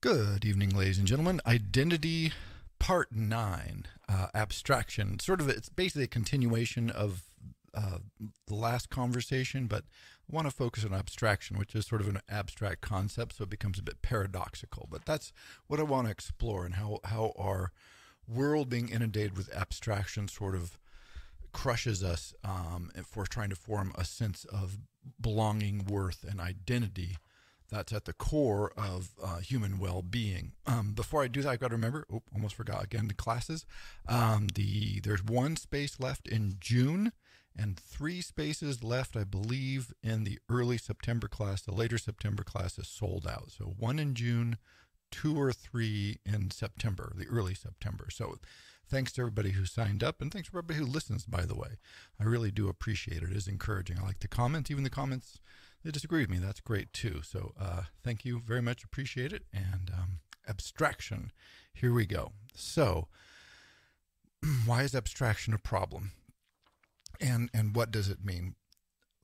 Good evening, ladies and gentlemen. Identity, part 9, abstraction. Sort of, it's basically a continuation of the last conversation, but I want to focus on abstraction, which is sort of an abstract concept, so it becomes a bit paradoxical. But that's what I want to explore, and how our world being inundated with abstraction sort of crushes us if we're trying to form a sense of belonging, worth, and identity. That's at the core of human well-being. Before I do that, I've got to remember, almost forgot again, the classes. There's one space left in June and 3 spaces left, I believe, in the early September class. The later September class is sold out. So 1 in June, 2 or 3 in September, the early September. So thanks to everybody who signed up, and thanks to everybody who listens, by the way. I really do appreciate it. It is encouraging. I like the comments, even the comments they disagree with me. That's great, too. So thank you very much. Appreciate it. And abstraction. Here we go. So why is abstraction a problem? And what does it mean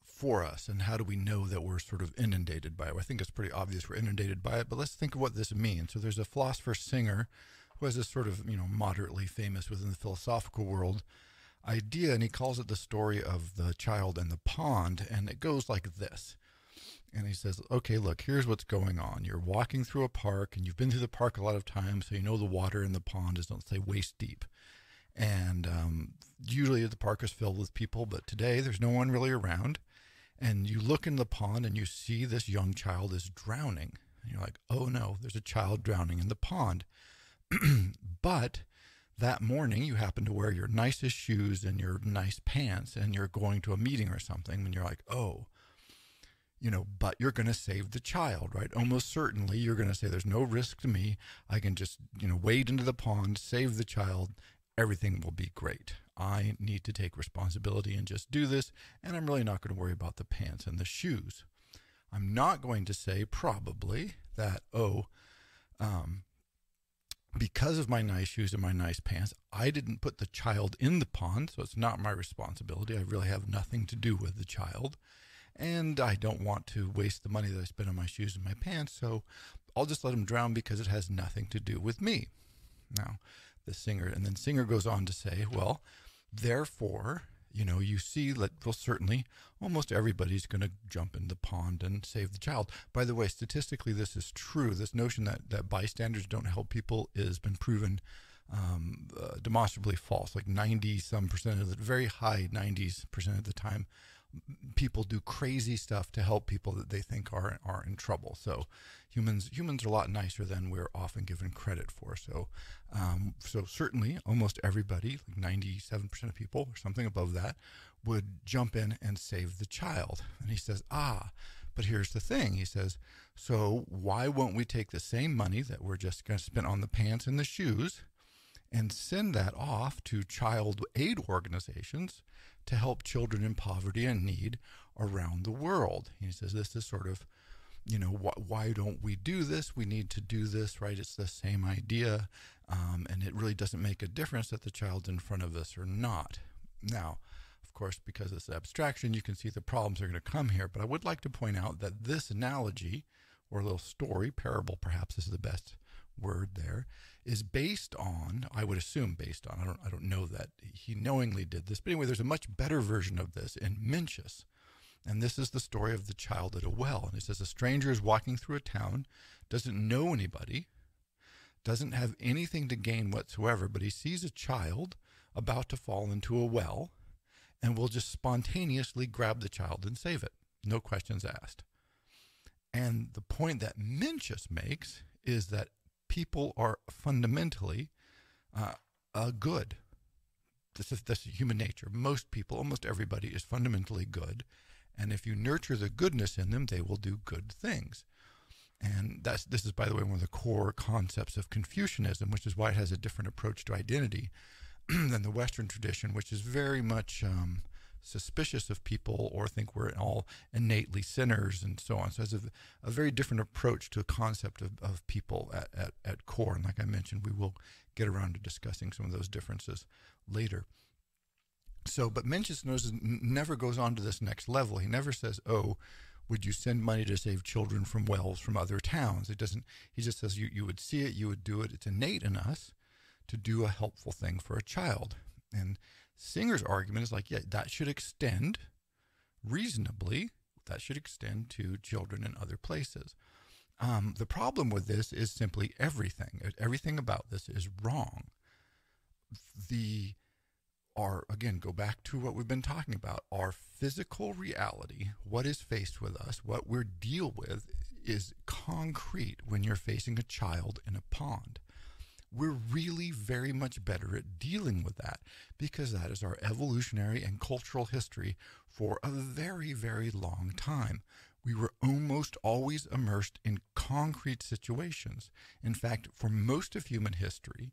for us? And how do we know that we're sort of inundated by it? Well, I think it's pretty obvious we're inundated by it, but let's think of what this means. So there's a philosopher, Singer, who has this sort of, you know, moderately famous within the philosophical world idea, and he calls it the story of the child and the pond, and it goes like this. And he says, okay, look, here's what's going on. You're walking through a park, and you've been through the park a lot of times, so you know the water in the pond is, let's say, waist deep. And usually the park is filled with people, but today there's no one really around. And you look in the pond, and you see this young child is drowning. And you're like, oh no, there's a child drowning in the pond. But that morning, you happen to wear your nicest shoes and your nice pants, and you're going to a meeting or something, and you're like, oh, you know, but you're going to save the child, right? Almost certainly, you're going to say, there's no risk to me. I can just, you know, wade into the pond, save the child. Everything will be great. I need to take responsibility and just do this, and I'm really not going to worry about the pants and the shoes. I'm not going to say, probably, that, oh, because of my nice shoes and my nice pants, I didn't put the child in the pond, so it's not my responsibility. I really have nothing to do with the child, and I don't want to waste the money that I spent on my shoes and my pants, so I'll just let him drown because it has nothing to do with me. Now, the Singer, and then Singer goes on to say, well, therefore, you know, you see that, well, certainly almost everybody's going to jump in the pond and save the child. By the way, statistically, this is true. This notion that bystanders don't help people has been proven demonstrably false. Like 90-some% of the very high 90% of the time, people do crazy stuff to help people that they think are in trouble. So humans are a lot nicer than we're often given credit for. So certainly almost everybody, like 97% of people or something above that, would jump in and save the child. And he says, but here's the thing. He says, so why won't we take the same money that we're just going to spend on the pants and the shoes and send that off to child aid organizations to help children in poverty and need around the world? He says, this is sort of, you know, why don't we do this? We need to do this, right? It's the same idea, and it really doesn't make a difference that the child's in front of us or not. Now, of course, because it's abstraction, you can see the problems are going to come here, but I would like to point out that this analogy, or little story, parable perhaps is the best word there, is based on, I would assume based on, I don't know that he knowingly did this, but anyway, there's a much better version of this in Mencius, and this is the story of the child at a well. And it says, a stranger is walking through a town, doesn't know anybody, doesn't have anything to gain whatsoever, but he sees a child about to fall into a well, and will just spontaneously grab the child and save it, no questions asked. And the point that Mencius makes is that people are fundamentally good. This is human nature. Most people, almost everybody, is fundamentally good. And if you nurture the goodness in them, they will do good things. And this is, by the way, one of the core concepts of Confucianism, which is why it has a different approach to identity than the Western tradition, which is very much suspicious of people, or think we're all innately sinners and so on. So it's a very different approach to a concept of people at core. And like I mentioned, we will get around to discussing some of those differences later. So, but Mencius never goes on to this next level. He never says, oh, would you send money to save children from wells from other towns? It doesn't, he just says you would see it, you would do it. It's innate in us to do a helpful thing for a child. And Singer's argument is like, yeah, that should extend reasonably. That should extend to children in other places. The problem with this is simply everything. Everything about this is wrong. Again, go back to what we've been talking about. Our physical reality, what is faced with us, what we deal with is concrete when you're facing a child in a pond. We're really very much better at dealing with that because that is our evolutionary and cultural history for a very, very long time. We were almost always immersed in concrete situations. In fact, for most of human history,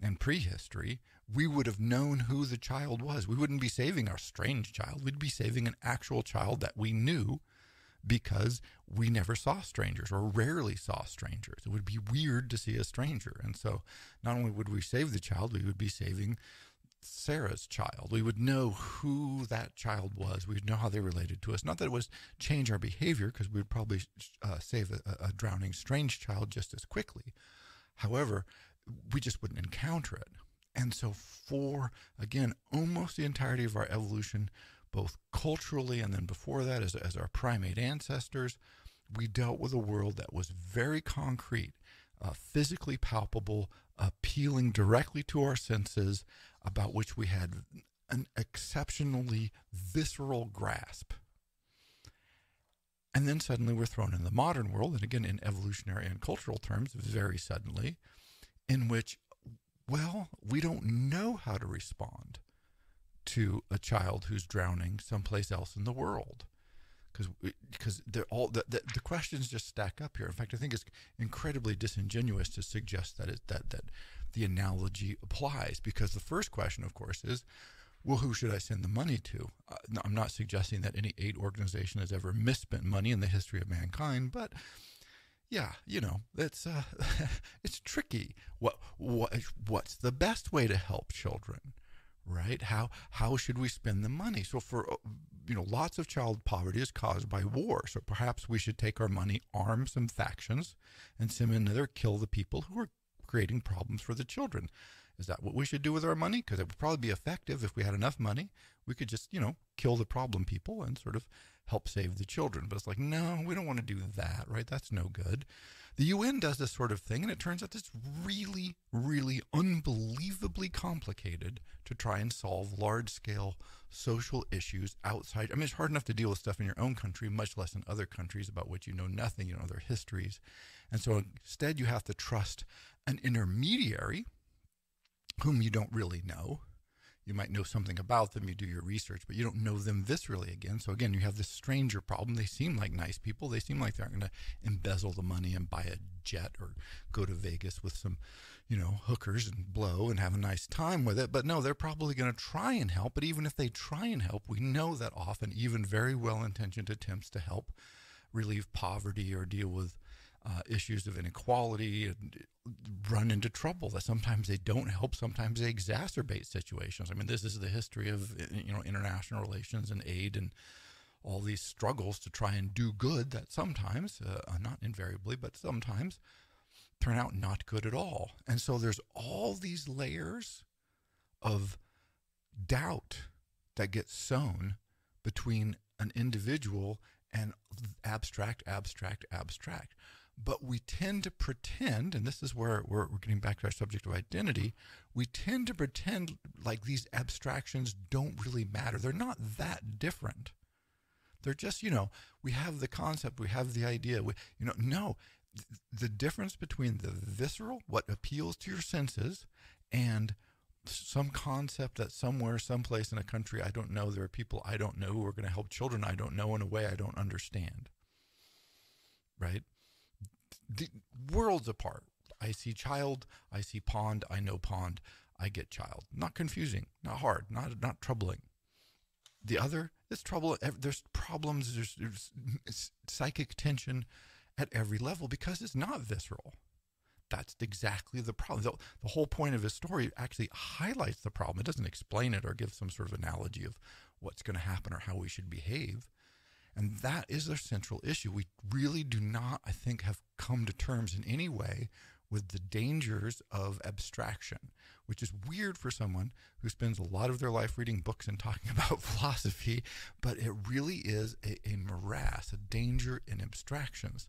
and prehistory, we would have known who the child was. We wouldn't be saving our strange child. We'd be saving an actual child that we knew because we never saw strangers or rarely saw strangers. It would be weird to see a stranger. And so not only would we save the child, we would be saving Sarah's child. We would know who that child was. We would know how they related to us. Not that it was change our behavior, because we would probably save a drowning strange child just as quickly. However, we just wouldn't encounter it. And so for, again, almost the entirety of our evolution, both culturally and then before that as our primate ancestors, we dealt with a world that was very concrete, physically palpable, appealing directly to our senses, about which we had an exceptionally visceral grasp. And then suddenly we're thrown in the modern world, and again, in evolutionary and cultural terms, very suddenly, in which, well, we don't know how to respond to a child who's drowning someplace else in the world. Because the questions just stack up here. In fact, I think it's incredibly disingenuous to suggest that that the analogy applies, because the first question, of course, is, well, who should I send the money to? No, I'm not suggesting that any aid organization has ever misspent money in the history of mankind, but yeah, you know, it's tricky. What's the best way to help children, right? How should we spend the money? So for, you know, lots of child poverty is caused by war. So perhaps we should take our money, arm some factions, and similarly kill the people who are creating problems for the children. Is that what we should do with our money? Because it would probably be effective if we had enough money. We could just, you know, kill the problem people and sort of help save the children. But it's like, no, we don't want to do that, right? That's no good. The UN does this sort of thing, and it turns out it's really, really unbelievably complicated to try and solve large-scale social issues outside. I mean, it's hard enough to deal with stuff in your own country, much less in other countries about which you know nothing, you know, their histories. And so instead, you have to trust an intermediary whom you don't really know. You might know something about them, you do your research, but you don't know them viscerally again. So again, you have this stranger problem. They seem like nice people. They seem like they're going to embezzle the money and buy a jet or go to Vegas with some, you know, hookers and blow and have a nice time with it. But no, they're probably going to try and help. But even if they try and help, we know that often even very well-intentioned attempts to help relieve poverty or deal with issues of inequality and run into trouble, that sometimes they don't help, sometimes they exacerbate situations. I mean, this is the history of, you know, international relations and aid and all these struggles to try and do good that sometimes, not invariably, but sometimes turn out not good at all. And so there's all these layers of doubt that get sown between an individual and abstract. But we tend to pretend, and this is where we're getting back to our subject of identity, we tend to pretend like these abstractions don't really matter. They're not that different. They're just, you know, we have the concept, we have the idea, we, you know, no. The difference between the visceral, what appeals to your senses, and some concept that somewhere, someplace in a country I don't know, there are people I don't know who are going to help children I don't know in a way I don't understand, right? The world's apart. I see child, I see pond, I know pond, I get child. Not confusing, not hard, not troubling. The other, it's trouble. There's problems, there's psychic tension at every level because it's not visceral. That's exactly the problem. The whole point of his story actually highlights the problem. It doesn't explain it or give some sort of analogy of what's going to happen or how we should behave. And that is their central issue. We really do not, I think, have come to terms in any way with the dangers of abstraction, which is weird for someone who spends a lot of their life reading books and talking about philosophy, but it really is a morass, a danger in abstractions.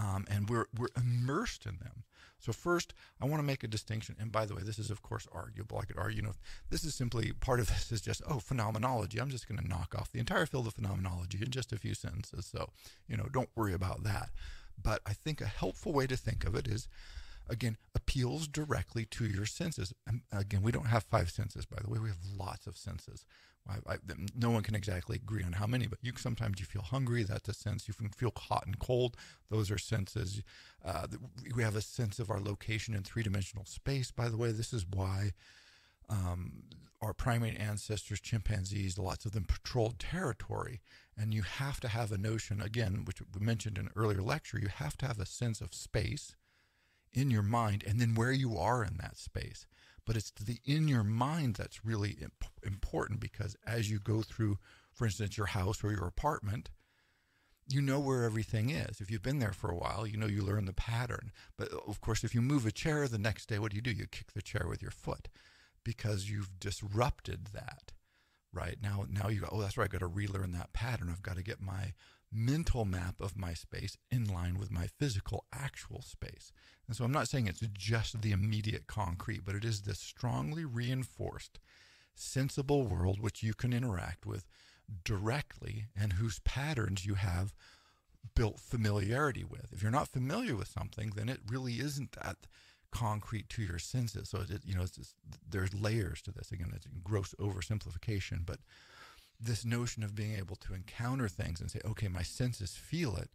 And we're immersed in them. So first, I want to make a distinction. And by the way, this is, of course, arguable. I could argue, this is simply, part of this is just, oh, phenomenology. I'm just going to knock off the entire field of phenomenology in just a few sentences. So, don't worry about that. But I think a helpful way to think of it is, again, appeals directly to your senses. And again, we don't have five senses, by the way. We have lots of senses. No one can exactly agree on how many, but sometimes you feel hungry, that's a sense. You can feel hot and cold, those are senses. We have a sense of our location in three-dimensional space, by the way. This is why our primate ancestors, chimpanzees, lots of them patrolled territory. And you have to have a notion, again, which we mentioned in an earlier lecture, you have to have a sense of space in your mind and then where you are in that space. But it's the in your mind that's really important, because as you go through, for instance, your house or your apartment, you know where everything is. If you've been there for a while, you learn the pattern. But of course, if you move a chair the next day, what do? You kick the chair with your foot because you've disrupted that. Right now you go, oh, that's right, I've got to relearn that pattern. I've got to get my mental map of my space in line with my physical actual space. And so I'm not saying it's just the immediate concrete, but it is this strongly reinforced, sensible world which you can interact with directly and whose patterns you have built familiarity with. If you're not familiar with something, then it really isn't that concrete to your senses. So, it's just, there's layers to this. Again, it's a gross oversimplification, but this notion of being able to encounter things and say, okay, my senses feel it.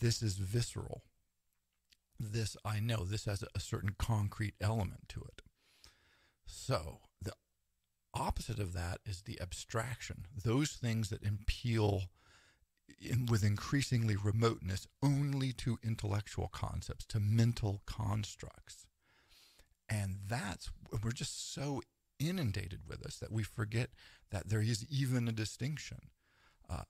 This is visceral. This I know. This has a certain concrete element to it. So the opposite of that is the abstraction. Those things that impel with increasingly remoteness only to intellectual concepts, to mental constructs. And we're just so inundated with us that we forget that there is even a distinction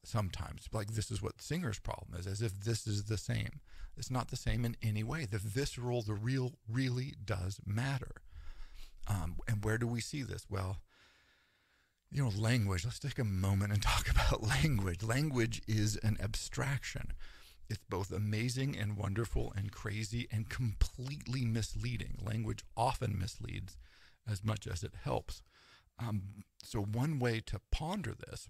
sometimes. Like, this is what Singer's problem is, as if this is the same. It's not the same in any way. The visceral, the real, really does matter. And where do we see this? Well, language. Let's take a moment and talk about language. Language is an abstraction. It's both amazing and wonderful and crazy and completely misleading. Language often misleads as much as it helps. So one way to ponder this,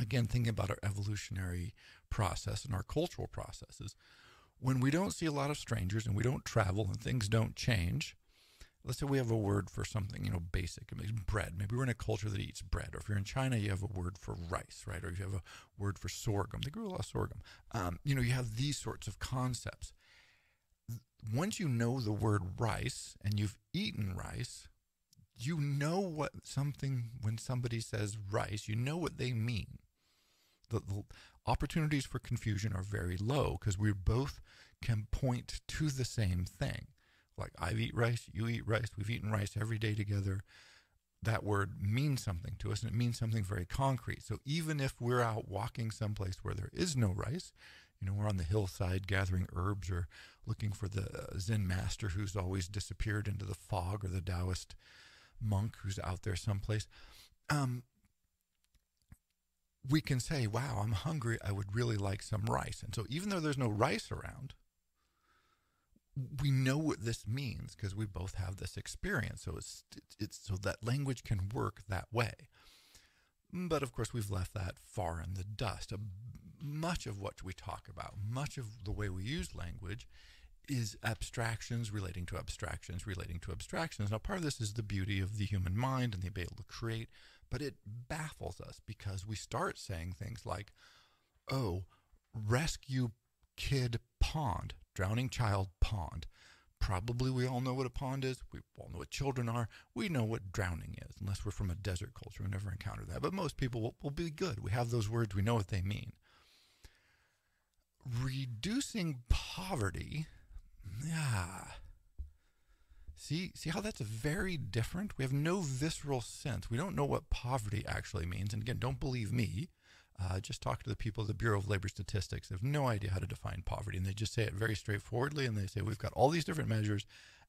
again, thinking about our evolutionary process and our cultural processes, when we don't see a lot of strangers and we don't travel and things don't change, let's say we have a word for something, basic, bread. Maybe we're in a culture that eats bread. Or if you're in China, you have a word for rice, right? Or you have a word for sorghum. They grew a lot of sorghum. You have these sorts of concepts. Once you know the word rice and you've eaten rice, what something, when somebody says rice, what they mean. The opportunities for confusion are very low because we both can point to the same thing. Like, I've eaten rice, you eat rice, we've eaten rice every day together. That word means something to us, and it means something very concrete. So even if we're out walking someplace where there is no rice, we're on the hillside gathering herbs or looking for the Zen master who's always disappeared into the fog, or the Taoist monk who's out there someplace. We can say, wow, I'm hungry. I would really like some rice. And so even though there's no rice around, we know what this means because we both have this experience. So so that language can work that way. But of course, we've left that far in the dust. Much of what we talk about, much of the way we use language, is abstractions relating to abstractions relating to abstractions. Now, part of this is the beauty of the human mind and the ability to create, but it baffles us because we start saying things like, oh, rescue kid pond, drowning child pond. Probably we all know what a pond is. We all know what children are. We know what drowning is, unless we're from a desert culture. We never encounter that, but most people will be good. We have those words. We know what they mean. Reducing poverty, yeah. See how that's very different? We have no visceral sense. We don't know what poverty actually means. And again, don't believe me. Just talk to the people at the Bureau of Labor Statistics. They have no idea how to define poverty, and they just say it very straightforwardly, and they say, we've got all these different measures,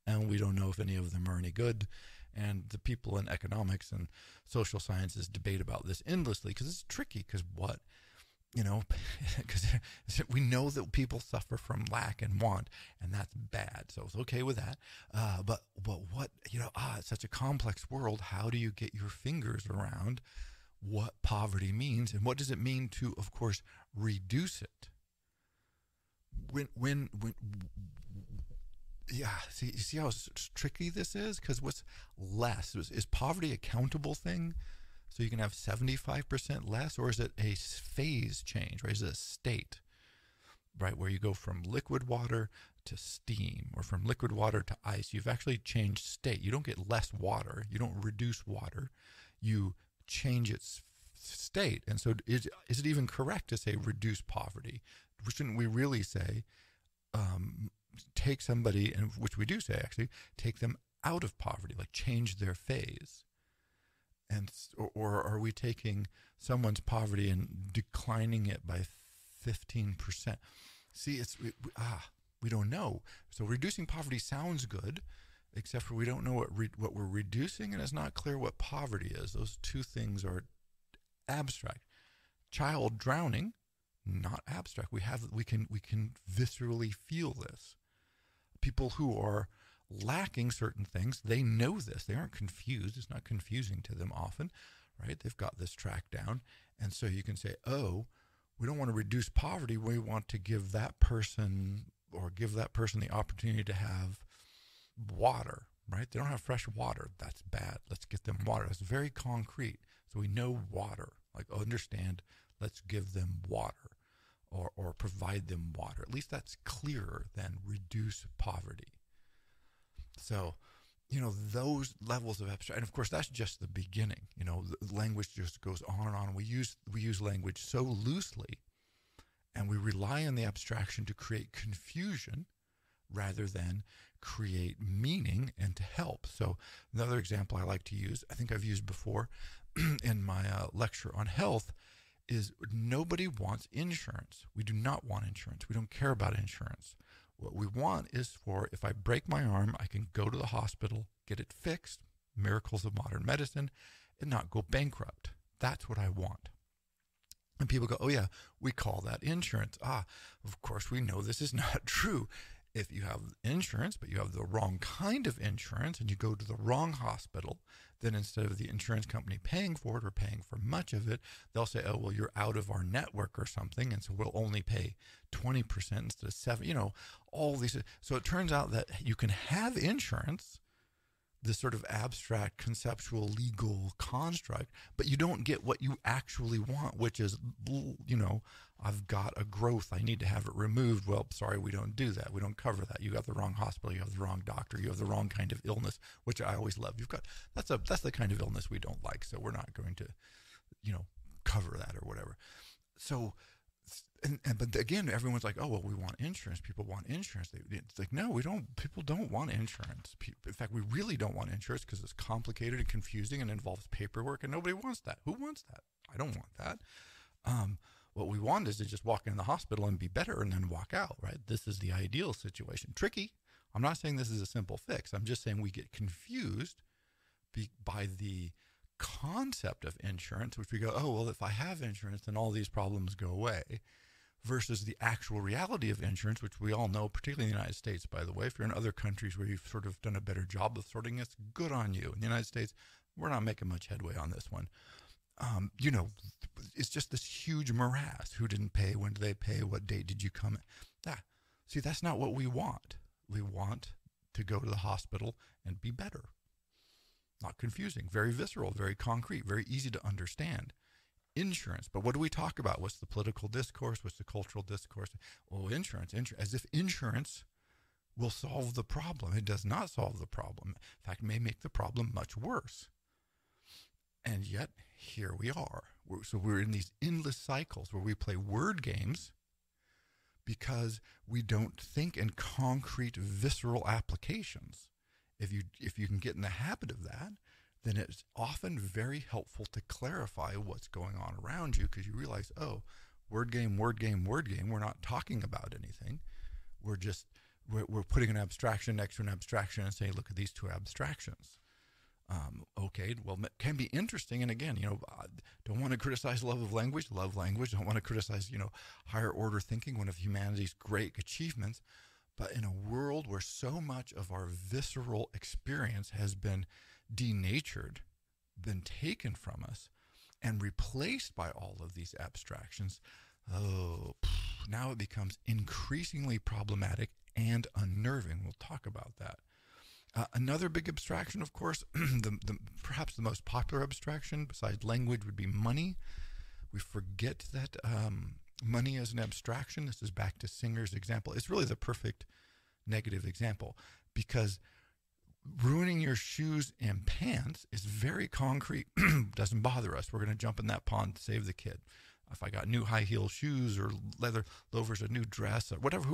and we don't know if any of them are any good. And the people in economics and social sciences debate about this endlessly because it's tricky, because what? You know, because we know that people suffer from lack and want, and that's bad. So it's okay with that. But what, you know, it's such a complex world. How do you get your fingers around what poverty means, and what does it mean to, of course, reduce it? Yeah, see how tricky this is? Because what's less? Is poverty a countable thing? So you can have 75% less, or is it a phase change, right? Is it a state, right, where you go from liquid water to steam, or from liquid water to ice? You've actually changed state. You don't get less water. You don't reduce water. You change its state. And so is it even correct to say reduce poverty? Shouldn't we really say take somebody, and which we do say actually, take them out of poverty, like change their phase? And, or are we taking someone's poverty and declining it by 15%? See, we don't know. So reducing poverty sounds good, except for we don't know what we're reducing, and it's not clear what poverty is. Those two things are abstract. Child drowning, not abstract. We can viscerally feel this. People who are lacking certain things, they know this. They aren't confused. It's not confusing to them often, right? They've got this track down. And so you can say, oh, we don't want to reduce poverty. We want to give that person the opportunity to have water, right? They don't have fresh water. That's bad. Let's get them water. It's very concrete. So we know water, like understand, let's give them water or provide them water. At least that's clearer than reduce poverty. So, you know, those levels of abstraction, and of course, that's just the beginning. You know, the language just goes on and on. We use language so loosely, and we rely on the abstraction to create confusion rather than create meaning and to help. So another example I like to use, I think I've used before in my lecture on health, is nobody wants insurance. We do not want insurance. We don't care about insurance. What we want is for, if I break my arm, I can go to the hospital, get it fixed, miracles of modern medicine, and not go bankrupt. That's what I want. And people go, oh yeah, we call that insurance. Of course we know this is not true. If you have insurance, but you have the wrong kind of insurance and you go to the wrong hospital, then instead of the insurance company paying for it or paying for much of it, they'll say, oh, well, you're out of our network or something. And so we'll only pay 20% instead of 7%, you know, all these. So it turns out that you can have insurance, this sort of abstract conceptual legal construct, but you don't get what you actually want, which is, you know, I've got a growth, I need to have it removed. Well, sorry, we don't do that. We don't cover that. You got the wrong hospital, you have the wrong doctor, you have the wrong kind of illness, which I always love. That's the kind of illness we don't like, so we're not going to, you know, cover that or whatever. So but again, everyone's like, oh, well, we want insurance. People want insurance. It's like, no, we don't. People don't want insurance. In fact, we really don't want insurance because it's complicated and confusing and involves paperwork, and nobody wants that. Who wants that? I don't want that. What we want is to just walk in the hospital and be better and then walk out, right? This is the ideal situation. Tricky. I'm not saying this is a simple fix. I'm just saying we get confused by the concept of insurance, which we go, oh, well, if I have insurance, then all these problems go away, versus the actual reality of insurance, which we all know, particularly in the United States, by the way. If you're in other countries where you've sort of done a better job of sorting this, good on you. In the United States, we're not making much headway on this one. You know, it's just this huge morass. Who didn't pay? When did they pay? What date did you come? See, that's not what we want. We want to go to the hospital and be better. Not confusing, very visceral, very concrete, very easy to understand. Insurance, but what do we talk about? What's the political discourse? What's the cultural discourse? Oh, insurance, as if insurance will solve the problem. It does not solve the problem. In fact, it may make the problem much worse. And yet, here we are. We're in these endless cycles where we play word games because we don't think in concrete, visceral applications. If you can get in the habit of that, then it's often very helpful to clarify what's going on around you, because you realize, oh, word game, word game, word game. We're not talking about anything. We're just, we're putting an abstraction next to an abstraction and saying, look at these two abstractions. Okay, well, it can be interesting. And again, you know, don't want to criticize love of language, love language. Don't want to criticize, you know, higher order thinking, one of humanity's great achievements. But in a world where so much of our visceral experience has been denatured, been taken from us, and replaced by all of these abstractions, oh, now it becomes increasingly problematic and unnerving. We'll talk about that. Another big abstraction, of course, perhaps the most popular abstraction besides language would be money. We forget that money is an abstraction. This is back to Singer's example. It's really the perfect negative example, because ruining your shoes and pants is very concrete. Doesn't bother us. We're going to jump in that pond to save the kid. If I got new high heel shoes or leather loafers, a new dress, or whatever,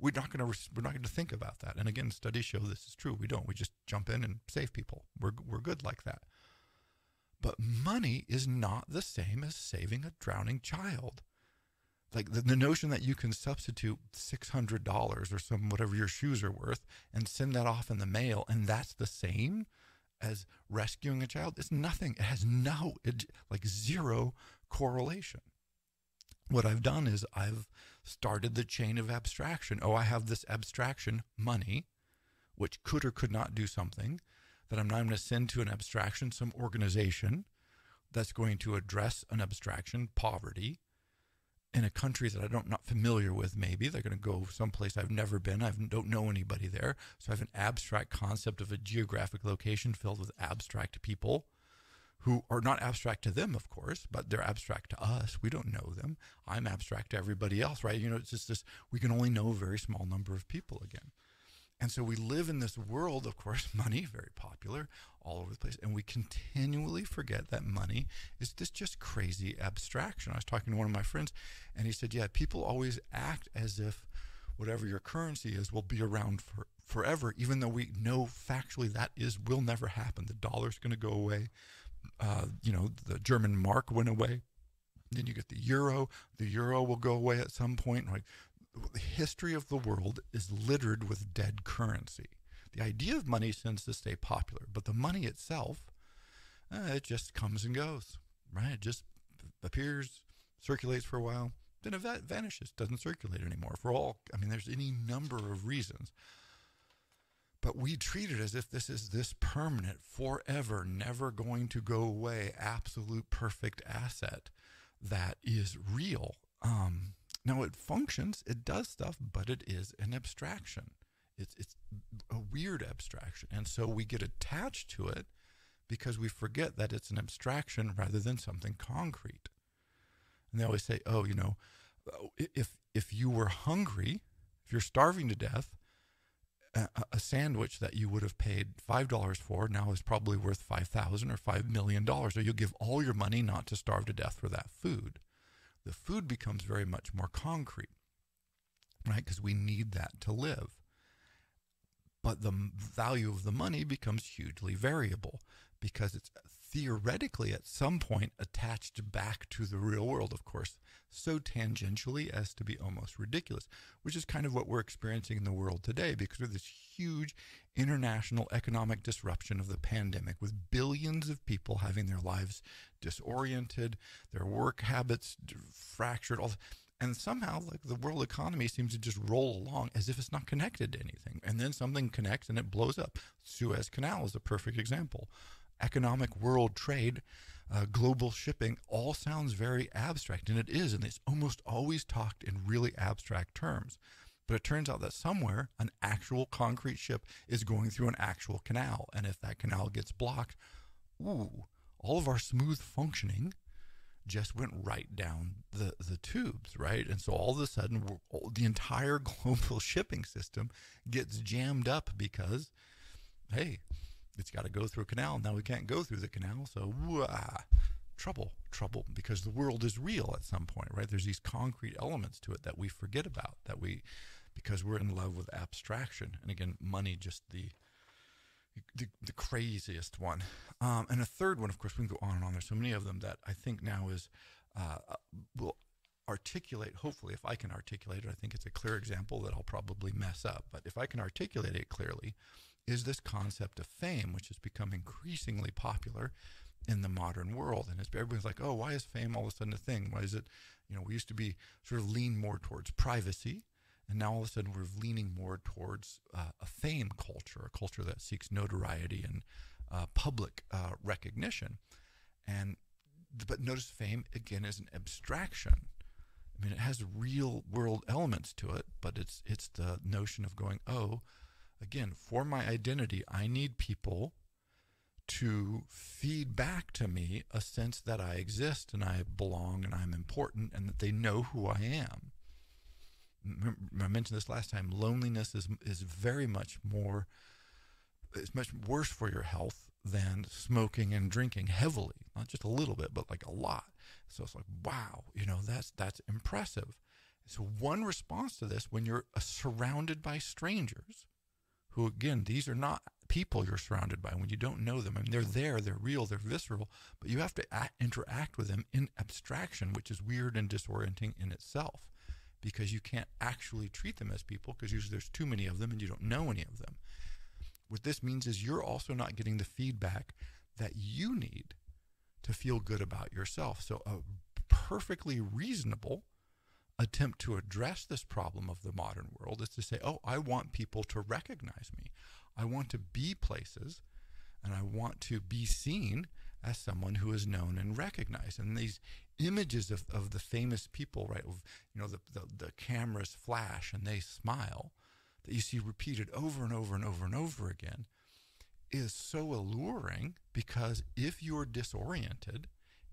we're not going to think about that. And again, studies show this is true. We don't. We just jump in and save people. We're good like that. But money is not the same as saving a drowning child. Like the notion that you can substitute $600 or some whatever your shoes are worth and send that off in the mail, and that's the same as rescuing a child. It's nothing. It has no, like zero correlation. What I've done is I've started the chain of abstraction. Oh, I have this abstraction, money, which could or could not do something, that I'm now going to send to an abstraction, some organization that's going to address an abstraction, poverty, in a country that I'm not familiar with. Maybe they're going to go someplace I've never been. I don't know anybody there. So I have an abstract concept of a geographic location filled with abstract people who are not abstract to them, of course, but they're abstract to us. We don't know them. I'm abstract to everybody else, right? You know, it's just this, we can only know a very small number of people again. And so we live in this world, of course, money, very popular, all over the place. And we continually forget that money is this just crazy abstraction. I was talking to one of my friends, and he said, yeah, people always act as if whatever your currency is will be around forever, even though we know factually that is will never happen. The dollar's going to go away. You know, the German mark went away. Then you get the euro. The euro will go away at some point. Like, the history of the world is littered with dead currency. The idea of money tends to stay popular, but the money itself, it just comes and goes, right? It just appears, circulates for a while, then it vanishes, doesn't circulate anymore. I mean, there's any number of reasons. But we treat it as if this is this permanent, forever, never going to go away, absolute perfect asset that is real. Now, it functions, it does stuff, but it is an abstraction. It's a weird abstraction. And so we get attached to it because we forget that it's an abstraction rather than something concrete. And they always say, oh, you know, if you were hungry, if you're starving to death, a sandwich that you would have paid $5 for now is probably worth $5,000 or $5 million. Or you'll give all your money not to starve to death for that food. The food becomes very much more concrete, right? Because we need that to live. But the value of the money becomes hugely variable because it's theoretically at some point attached back to the real world, of course, so tangentially as to be almost ridiculous, which is kind of what we're experiencing in the world today because of this huge international economic disruption of the pandemic, with billions of people having their lives disoriented, their work habits fractured, and somehow like the world economy seems to just roll along as if it's not connected to anything. And then something connects and it blows up. Suez Canal is a perfect example. Economic world trade, global shipping, all sounds very abstract, and it is, and it's almost always talked in really abstract terms. But it turns out that somewhere an actual concrete ship is going through an actual canal, and if that canal gets blocked, ooh, all of our smooth functioning just went right down the tubes, right? And so all of a sudden, the entire global shipping system gets jammed up because, hey, it's got to go through a canal. Now we can't go through the canal, so trouble, because the world is real at some point, right? There's these concrete elements to it that we forget about, because we're in love with abstraction. And again, money, just the, the craziest one. And a third one, of course, we can go on and on. There's so many of them that I think now is, will articulate, hopefully, if I can articulate it, I think it's a clear example that I'll probably mess up. But if I can articulate it clearly, is this concept of fame, which has become increasingly popular in the modern world. And everyone's like, oh, why is fame all of a sudden a thing? Why is it, you know, we used to be sort of lean more towards privacy. And now all of a sudden we're leaning more towards a fame culture, a culture that seeks notoriety and public recognition. But notice fame, again, is an abstraction. I mean, it has real world elements to it, but it's the notion of going, oh, again, for my identity, I need people to feed back to me a sense that I exist and I belong and I'm important and that they know who I am. I mentioned this last time, loneliness is very much more, it's much worse for your health than smoking and drinking heavily, not just a little bit, but like a lot. So it's like, wow, you know, that's impressive. So one response to this, when you're surrounded by strangers, who again, these are not people you're surrounded by when you don't know them. I mean, they're there, they're real, they're visceral, but you have to interact with them in abstraction, which is weird and disorienting in itself, because you can't actually treat them as people because usually there's too many of them and you don't know any of them. What this means is you're also not getting the feedback that you need to feel good about yourself. So a perfectly reasonable attempt to address this problem of the modern world is to say, oh, I want people to recognize me. I want to be places and I want to be seen as someone who is known and recognized. And these images of the famous people, right, of, you know, the cameras flash and they smile, that you see repeated over and over and over and over again, is so alluring, because if you're disoriented,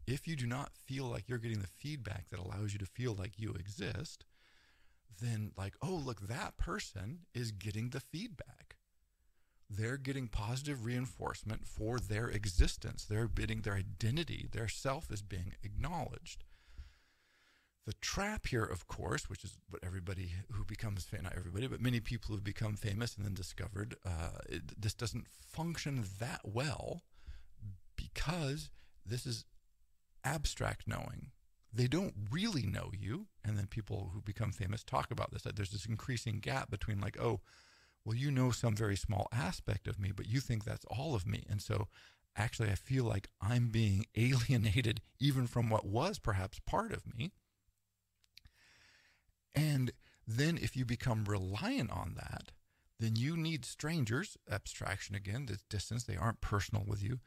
if you do not feel like you're getting the feedback that allows you to feel like you exist, then like, oh, look, that person is getting the feedback. They're getting positive reinforcement for their existence. They're getting their identity, their self is being acknowledged. The trap here, of course, which is what everybody who becomes famous, not everybody, but many people who've become famous and then discovered, this doesn't function that well because this is abstract knowing. They don't really know you. And then people who become famous talk about this, that there's this increasing gap between like, oh, well, you know some very small aspect of me, but you think that's all of me. And so actually I feel like I'm being alienated even from what was perhaps part of me. And then if you become reliant on that, then you need strangers, abstraction again, this distance, they aren't personal with you,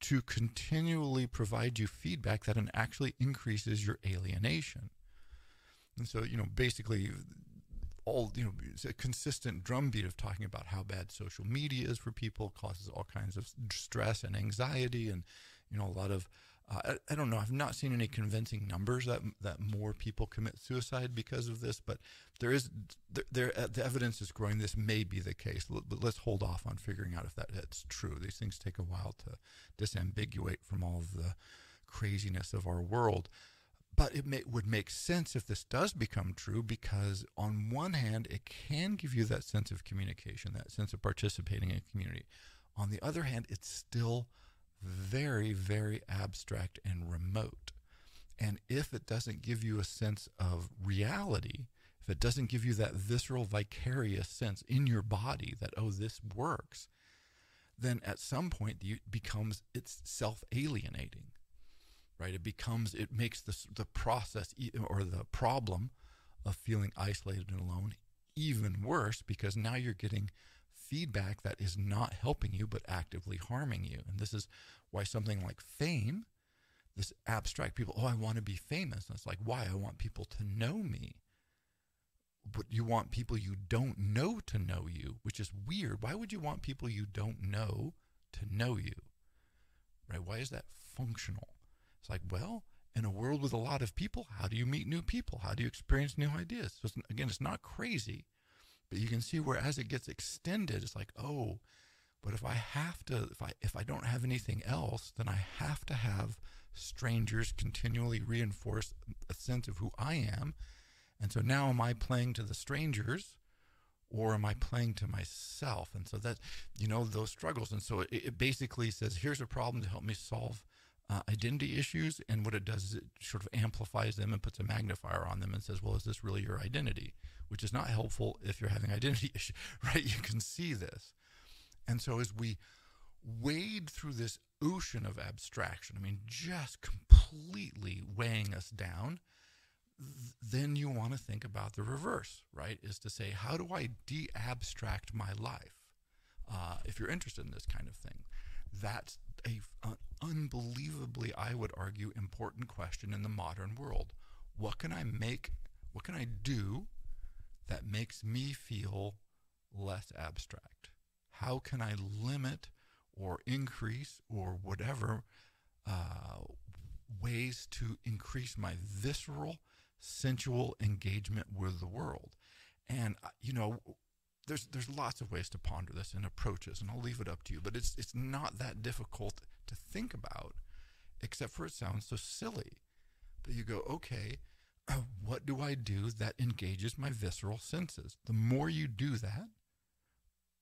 to continually provide you feedback that actually increases your alienation. And so, you know, basically, all, you know, it's a consistent drumbeat of talking about how bad social media is for people, causes all kinds of stress and anxiety, and, you know, a lot of I don't know, I've not seen any convincing numbers that more people commit suicide because of this, but the evidence is growing. This may be the case, but let's hold off on figuring out if that's true. These things take a while to disambiguate from all of the craziness of our world. But it would make sense if this does become true, because on one hand, it can give you that sense of communication, that sense of participating in a community. On the other hand, it's still very, very abstract and remote. And if it doesn't give you a sense of reality, if it doesn't give you that visceral, vicarious sense in your body that, oh, this works, then at some point it becomes, it's self-alienating. Right? It makes the process or the problem of feeling isolated and alone even worse, because now you're getting feedback that is not helping you, but actively harming you. And this is why something like fame, this abstract people, oh, I want to be famous. And it's like, why? I want people to know me. But you want people you don't know to know you, which is weird. Why would you want people you don't know to know you? Right? Why is that functional? It's like, well, in a world with a lot of people, how do you meet new people? How do you experience new ideas? So again, it's not crazy, but you can see where as it gets extended, it's like, oh, but if I have to, if I don't have anything else, then I have to have strangers continually reinforce a sense of who I am. And so now am I playing to the strangers or am I playing to myself? And so that, you know, those struggles. And so it basically says, here's a problem to help me solve identity issues. And what it does is it sort of amplifies them and puts a magnifier on them and says, well, is this really your identity? Which is not helpful if you're having identity issues, right? You can see this. And so as we wade through this ocean of abstraction, I mean, just completely weighing us down, then you want to think about the reverse, right? Is to say, how do I de-abstract my life? If you're interested in this kind of thing, that's an unbelievably, I would argue, important question in the modern world. What can I make, what can I do that makes me feel less abstract? How can I limit or increase or whatever ways to increase my visceral, sensual engagement with the world? And, you know, there's lots of ways to ponder this and approaches, and I'll leave it up to you, but it's not that difficult to think about, except for it sounds so silly. But you go, okay, what do I do that engages my visceral senses? The more you do that,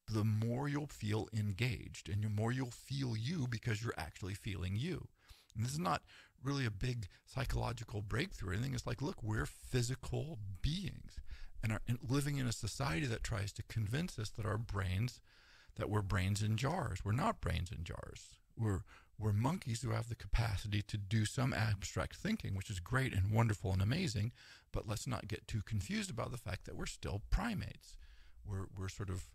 the more you'll feel engaged, and the more you'll feel you, because you're actually feeling you. And this is not really a big psychological breakthrough or anything. It's like, look, we're physical beings. And are living in a society that tries to convince us that we're brains in jars. We're not brains in jars. We're monkeys who have the capacity to do some abstract thinking, which is great and wonderful and amazing, but let's not get too confused about the fact that we're still primates. We're sort of,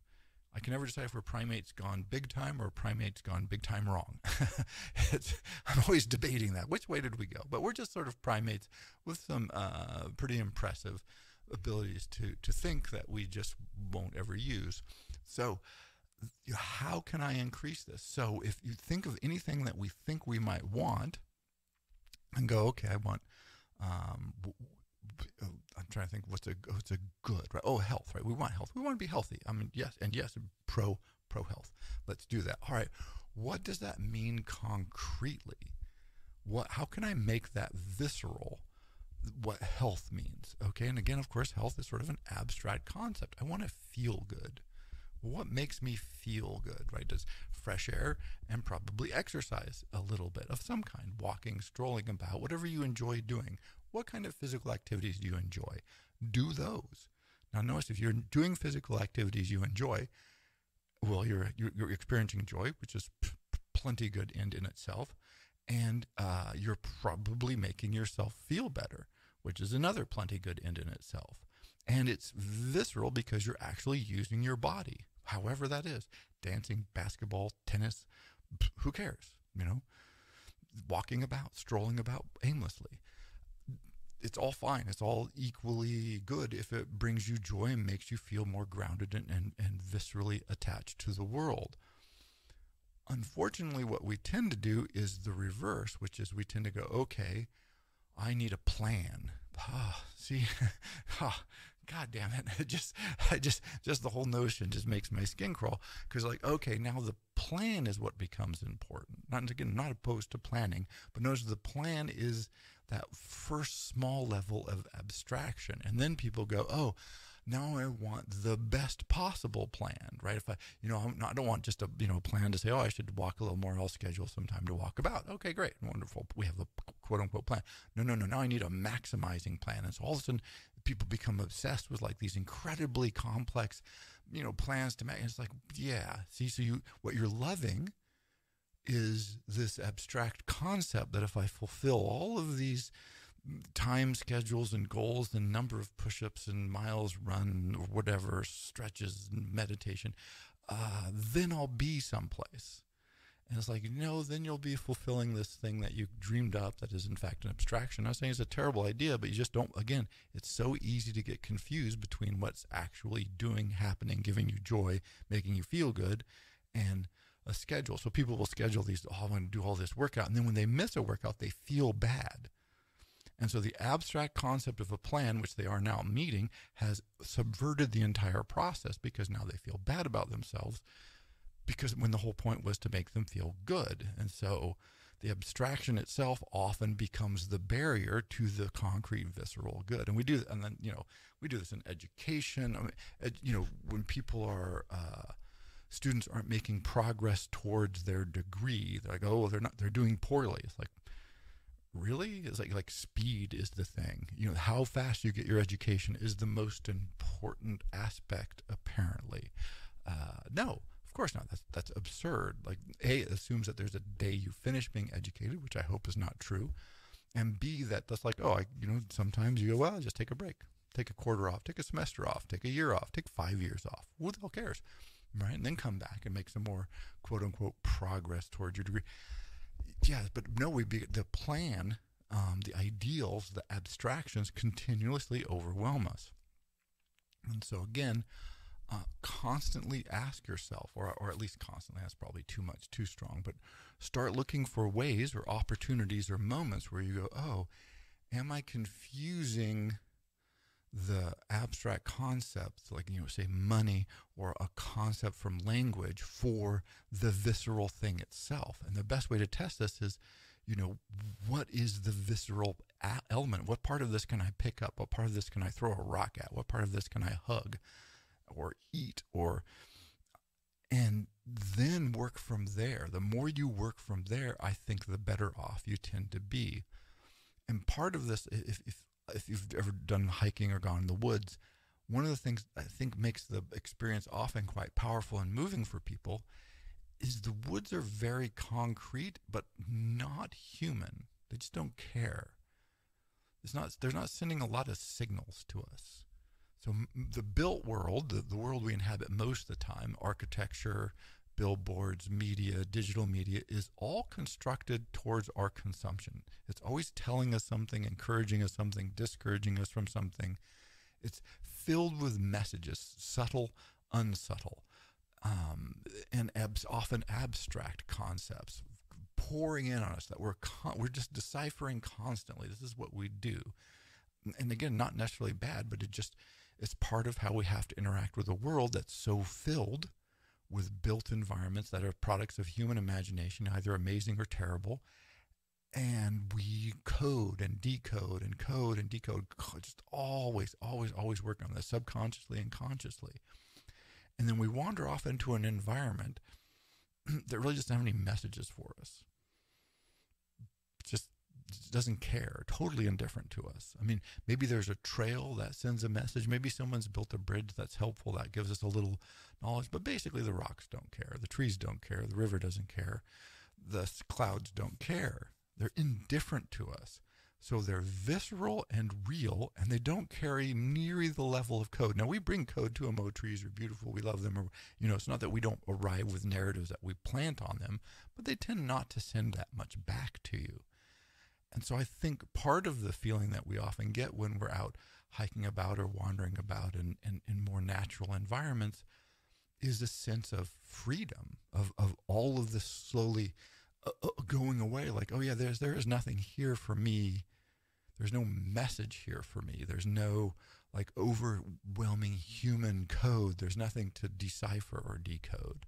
I can never decide if we're primates gone big time or primates gone big time wrong. I'm always debating that. Which way did we go? But we're just sort of primates with some pretty impressive abilities to think that we just won't ever use. So how can I increase this? So if you think of anything that we think we might want and go, okay, I want, I'm trying to think what's a good, right? Oh, health, right? We want health. We want to be healthy. I mean, yes, and yes, pro health. Let's do that. All right. What does that mean concretely? How can I make that visceral? What health means, okay? And again, of course, health is sort of an abstract concept. I want to feel good. Well, what makes me feel good, right? Does fresh air and probably exercise a little bit of some kind, walking, strolling about, whatever you enjoy doing. What kind of physical activities do you enjoy? Do those. Now, notice if you're doing physical activities you enjoy, well, you're experiencing joy, which is plenty good in itself, and you're probably making yourself feel better, which is another plenty good end in itself. And it's visceral because you're actually using your body, however that is. Dancing, basketball, tennis, who cares, you know? Walking about, strolling about aimlessly. It's all fine. It's all equally good if it brings you joy and makes you feel more grounded and viscerally attached to the world. Unfortunately, what we tend to do is the reverse, which is we tend to go, okay, I need a plan. See, God damn it. I just the whole notion just makes my skin crawl, because like, okay, now the plan is what becomes important. Not, again, not opposed to planning, but notice the plan is that first small level of abstraction. And then people go, oh, now I want the best possible plan, right? If I, you know, I don't want just a, you know, plan to say, oh, I should walk a little more. I'll schedule some time to walk about. Okay, great, wonderful. We have a quote unquote plan. No. Now I need a maximizing plan. And so all of a sudden, people become obsessed with like these incredibly complex, you know, plans to make. It's like, yeah, see, so what you're loving is this abstract concept that if I fulfill all of these time schedules and goals and number of push-ups and miles run or whatever, stretches and meditation, then I'll be someplace. And it's like, no, then you'll be fulfilling this thing that you dreamed up that is in fact an abstraction. I'm not saying it's a terrible idea, but you just don't, again, it's so easy to get confused between what's actually happening, giving you joy, making you feel good, and a schedule. So people will schedule these, oh, I'm going to do all this workout. And then when they miss a workout, they feel bad. And so the abstract concept of a plan, which they are now meeting, has subverted the entire process, because now they feel bad about themselves, because when the whole point was to make them feel good. And so the abstraction itself often becomes the barrier to the concrete visceral good. And we do, and then, you know, we do this in education. I mean, you know, when people are, students aren't making progress towards their degree, they're like, oh, they're not, they're doing poorly. It's like, really? It's like speed is the thing. You know, how fast you get your education is the most important aspect, apparently. No, of course not. That's absurd. Like, A, it assumes that there's a day you finish being educated, which I hope is not true. And B, that's like, oh, you know, sometimes you go, well, just take a break. Take a quarter off. Take a semester off. Take a year off. Take 5 years off. Who the hell cares? Right? And then come back and make some more, quote unquote, progress towards your degree. Yeah, but no, the plan, the ideals, the abstractions continuously overwhelm us. And so again, constantly ask yourself, or at least constantly, that's probably too much, too strong, but start looking for ways or opportunities or moments where you go, oh, am I confusing the abstract concepts, like, you know, say money or a concept from language, for the visceral thing itself? And the best way to test this is, you know, what is the visceral element? What part of this can I pick up? What part of this can I throw a rock at? What part of this can I hug or eat? Or, and then work from there. The more you work from there, I think the better off you tend to be. And part of this, if you've ever done hiking or gone in the woods, one of the things I think makes the experience often quite powerful and moving for people is the woods are very concrete, but not human. They just don't care. They're not sending a lot of signals to us. So the built world, the world we inhabit most of the time, architecture, billboards, media, digital media, is all constructed towards our consumption. It's always telling us something, encouraging us something, discouraging us from something. It's filled with messages, subtle, unsubtle, and often abstract concepts pouring in on us that we're just deciphering constantly. This is what we do. And again, not necessarily bad, but it's part of how we have to interact with a world that's so filled with built environments that are products of human imagination, either amazing or terrible. And we code and decode and code and decode, just always, always, always work on this subconsciously and consciously. And then we wander off into an environment that really doesn't have any messages for us. Just doesn't care, totally indifferent to us. I mean, maybe there's a trail that sends a message. Maybe someone's built a bridge that's helpful, that gives us a little knowledge. But basically, the rocks don't care. The trees don't care. The river doesn't care. The clouds don't care. They're indifferent to us. So they're visceral and real, and they don't carry nearly the level of code. Now, we bring code to them. Oh, trees are beautiful. We love them. Or, you know, it's not that we don't arrive with narratives that we plant on them, but they tend not to send that much back to you. And so I think part of the feeling that we often get when we're out hiking about or wandering about in more natural environments is a sense of freedom, of all of this slowly going away. Like, oh yeah, there is nothing here for me. There's no message here for me. There's no like overwhelming human code. There's nothing to decipher or decode.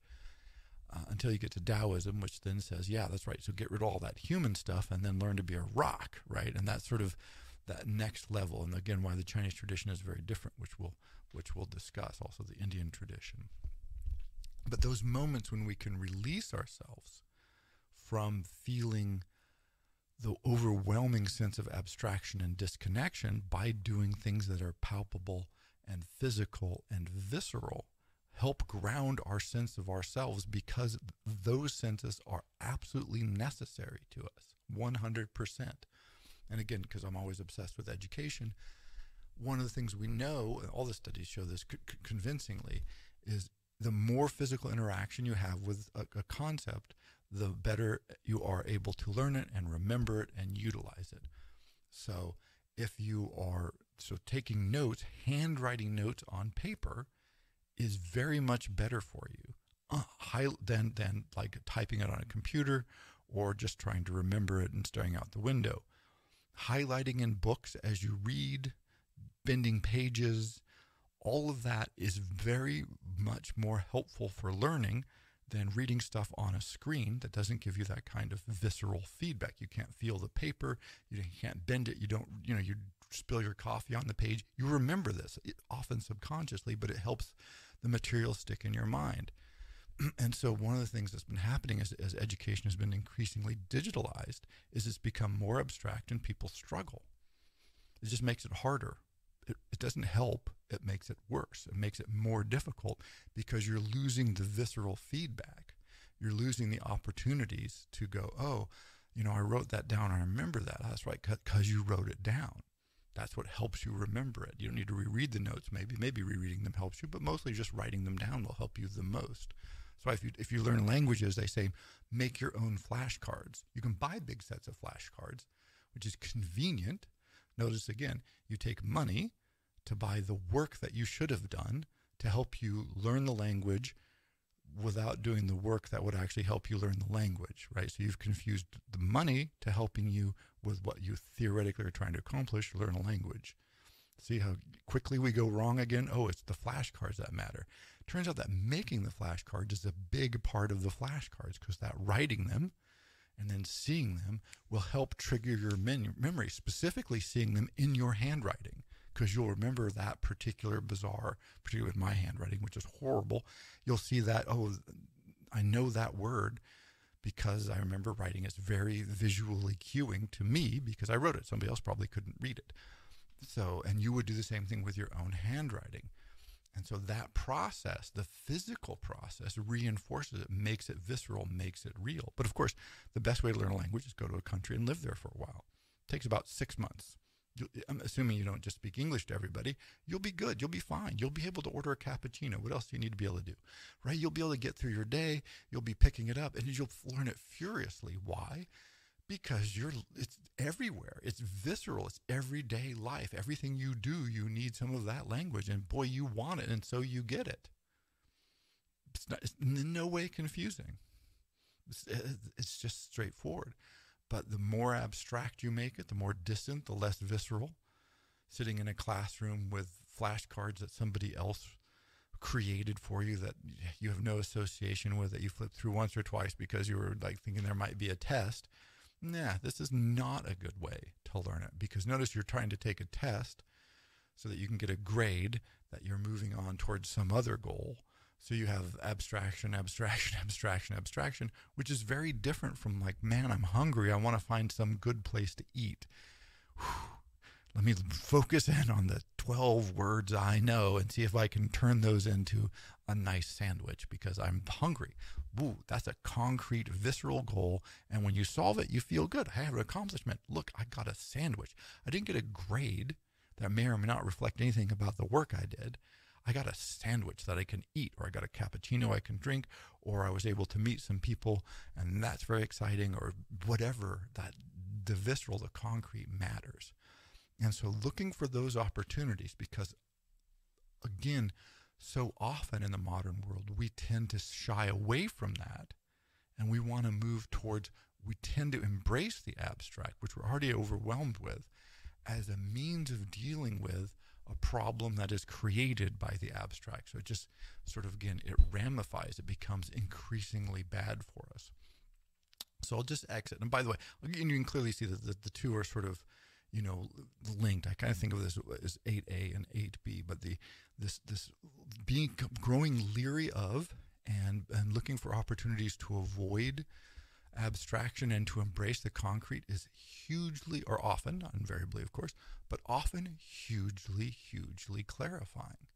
Until you get to Taoism, which then says, yeah, that's right. So get rid of all that human stuff and then learn to be a rock, right? And that's sort of that next level. And again, why the Chinese tradition is very different, which we'll discuss, also the Indian tradition. But those moments when we can release ourselves from feeling the overwhelming sense of abstraction and disconnection by doing things that are palpable and physical and visceral, help ground our sense of ourselves, because those senses are absolutely necessary to us, 100%. And again, because I'm always obsessed with education, one of the things we know, and all the studies show this convincingly, is the more physical interaction you have with a concept, the better you are able to learn it and remember it and utilize it. So if you are taking notes, handwriting notes on paper, is very much better for you than like typing it on a computer or just trying to remember it and staring out the window. Highlighting in books as you read, bending pages, all of that is very much more helpful for learning than reading stuff on a screen that doesn't give you that kind of visceral feedback. You can't feel the paper, you can't bend it, you don't, you know, you spill your coffee on the page. You remember this, often subconsciously, but it helps the material stick in your mind. And so one of the things that's been happening as education has been increasingly digitalized is it's become more abstract and people struggle. It just makes it harder. It doesn't help, it makes it worse. It makes it more difficult because you're losing the visceral feedback. You're losing the opportunities to go, oh, you know, I wrote that down, I remember that. That's right, because you wrote it down. That's what helps you remember it. You don't need to reread the notes, maybe rereading them helps you, but mostly just writing them down will help you the most. So if you learn languages, they say, make your own flashcards. You can buy big sets of flashcards, which is convenient. Notice again, you take money to buy the work that you should have done to help you learn the language without doing the work that would actually help you learn the language, right? So you've confused the money to helping you with what you theoretically are trying to accomplish, learn a language. See how quickly we go wrong again? Oh, it's the flashcards that matter. Turns out that making the flashcards is a big part of the flashcards because that writing them and then seeing them will help trigger your memory, specifically seeing them in your handwriting, because you'll remember that particular bizarre, particularly with my handwriting, which is horrible. You'll see that, oh, I know that word because I remember writing. It's very visually cueing to me because I wrote it. Somebody else probably couldn't read it. So, and you would do the same thing with your own handwriting. And so that process, the physical process, reinforces it, makes it visceral, makes it real. But of course, the best way to learn a language is go to a country and live there for a while. It takes about 6 months. I'm assuming you don't just speak English to everybody. You'll be good. You'll be fine. You'll be able to order a cappuccino. What else do you need to be able to do? Right? You'll be able to get through your day. You'll be picking it up and you'll learn it furiously. Why? Because it's everywhere. It's visceral. It's everyday life. Everything you do, you need some of that language. And boy, you want it. And so you get it. It's in no way confusing. It's just straightforward. But the more abstract you make it, the more distant, the less visceral. Sitting in a classroom with flashcards that somebody else created for you that you have no association with, that you flipped through once or twice because you were like thinking there might be a test. Nah, this is not a good way to learn it, because notice you're trying to take a test so that you can get a grade that you're moving on towards some other goal. So you have abstraction, abstraction, abstraction, abstraction, which is very different from like, man, I'm hungry. I want to find some good place to eat. Whew. Let me focus in on the 12 words I know and see if I can turn those into a nice sandwich because I'm hungry. Woo, that's a concrete, visceral goal. And when you solve it, you feel good. I have an accomplishment. Look, I got a sandwich. I didn't get a grade that may or may not reflect anything about the work I did. I got a sandwich that I can eat, or I got a cappuccino I can drink, or I was able to meet some people, and that's very exciting, or whatever. That the visceral, the concrete matters. And so looking for those opportunities, because again, so often in the modern world, we tend to shy away from that. And we want to move towards, we tend to embrace the abstract, which we're already overwhelmed with, as a means of dealing with a problem that is created by the abstract. So it just sort of, again, it ramifies, it becomes increasingly bad for us. So I'll just exit. And by the way, again, you can clearly see that the two are sort of, you know, linked. I kind of think of this as 8A and 8B, but this being growing leery of and looking for opportunities to avoid abstraction and to embrace the concrete is hugely, or often, not invariably of course, but often hugely, hugely clarifying.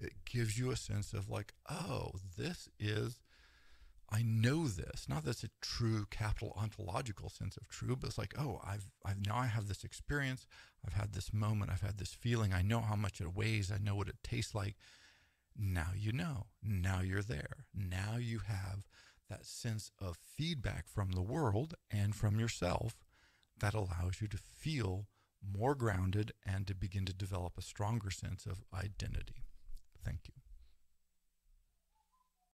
It gives you a sense of like, oh, this is, I know this, not that's a true capital ontological sense of true, but it's like, oh, now I have this experience. I've had this moment. I've had this feeling. I know how much it weighs. I know what it tastes like. Now, you know, now you're there. Now you have that sense of feedback from the world and from yourself that allows you to feel more grounded and to begin to develop a stronger sense of identity. Thank you.